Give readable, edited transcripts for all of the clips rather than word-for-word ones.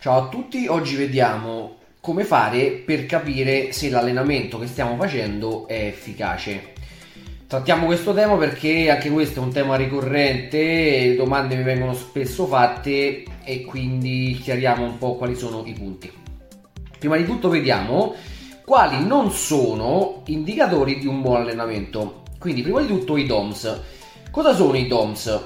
Ciao a tutti, oggi vediamo come fare per capire se l'allenamento che stiamo facendo è efficace. Trattiamo questo tema perché anche questo è un tema ricorrente, domande mi vengono spesso fatte e quindi chiariamo un po' quali sono i punti. Prima di tutto vediamo quali non sono indicatori di un buon allenamento. Quindi prima di tutto i DOMS. Cosa sono i DOMS?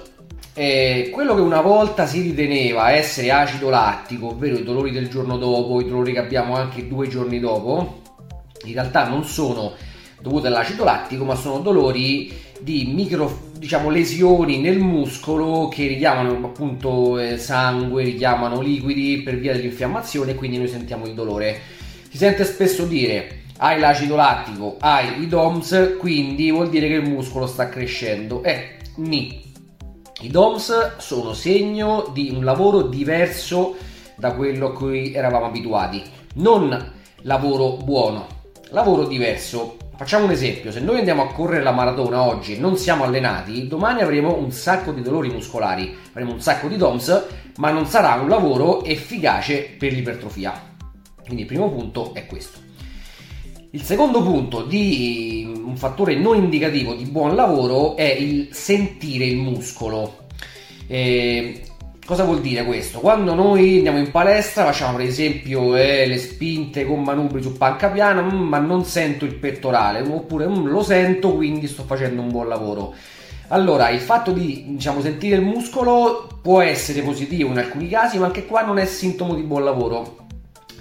Quello che una volta si riteneva essere acido lattico, ovvero i dolori del giorno dopo, i dolori che abbiamo anche 2 giorni dopo, in realtà non sono dovuti all'acido lattico, ma sono dolori di lesioni nel muscolo che richiamano appunto sangue, richiamano liquidi per via dell'infiammazione e quindi noi sentiamo il dolore. Si sente spesso dire: hai l'acido lattico, hai i DOMS, quindi vuol dire che il muscolo sta crescendo. I DOMS sono segno di un lavoro diverso da quello a cui eravamo abituati, non lavoro buono, lavoro diverso. Facciamo un esempio: se noi andiamo a correre la maratona oggi e non siamo allenati, domani avremo un sacco di dolori muscolari, avremo un sacco di DOMS, ma non sarà un lavoro efficace per l'ipertrofia. Quindi il primo punto è questo. Il secondo punto di un fattore non indicativo di buon lavoro è il sentire il muscolo. Cosa vuol dire questo? Quando noi andiamo in palestra facciamo per esempio le spinte con manubri su panca piana, ma non sento il pettorale, oppure lo sento, quindi sto facendo un buon lavoro. Allora, il fatto di sentire il muscolo può essere positivo in alcuni casi, ma anche qua non è sintomo di buon lavoro.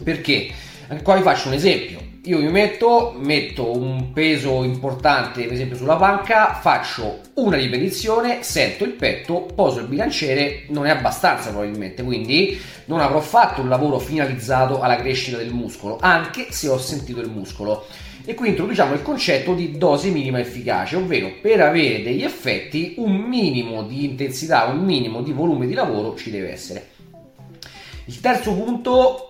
Perché? Anche qua vi faccio un esempio. Io mi metto un peso importante, per esempio sulla panca, faccio una ripetizione, sento il petto, poso il bilanciere, non è abbastanza probabilmente, quindi non avrò fatto un lavoro finalizzato alla crescita del muscolo, anche se ho sentito il muscolo. E qui introduciamo il concetto di dose minima efficace, ovvero per avere degli effetti un minimo di intensità, un minimo di volume di lavoro ci deve essere. Il terzo punto,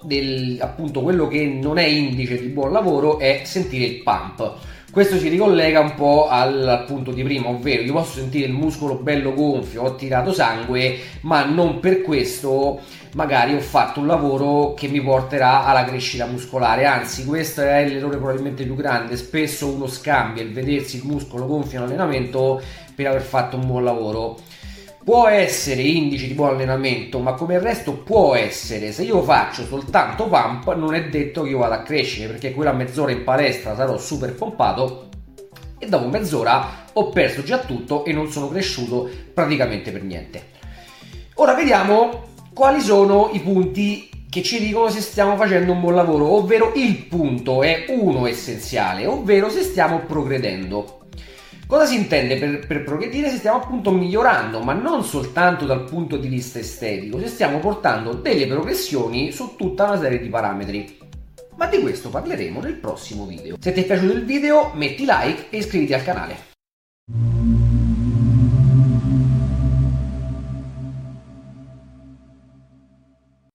appunto quello che non è indice di buon lavoro, è sentire il pump. Questo si ricollega un po' al punto di prima, ovvero io posso sentire il muscolo bello gonfio, ho tirato sangue, ma non per questo magari ho fatto un lavoro che mi porterà alla crescita muscolare. Anzi, questo è l'errore probabilmente più grande. Spesso uno scambia il vedersi il muscolo gonfio in allenamento per aver fatto un buon lavoro. Può essere indice di buon allenamento, ma come il resto può essere. Se io faccio soltanto pump, non è detto che io vada a crescere, perché quella mezz'ora in palestra sarò super pompato e dopo mezz'ora ho perso già tutto e non sono cresciuto praticamente per niente. Ora vediamo quali sono i punti che ci dicono se stiamo facendo un buon lavoro, ovvero il punto è uno essenziale, ovvero se stiamo progredendo. Cosa si intende per progredire? Se stiamo appunto migliorando, ma non soltanto dal punto di vista estetico, se stiamo portando delle progressioni su tutta una serie di parametri. Ma di questo parleremo nel prossimo video. Se ti è piaciuto il video, metti like e iscriviti al canale.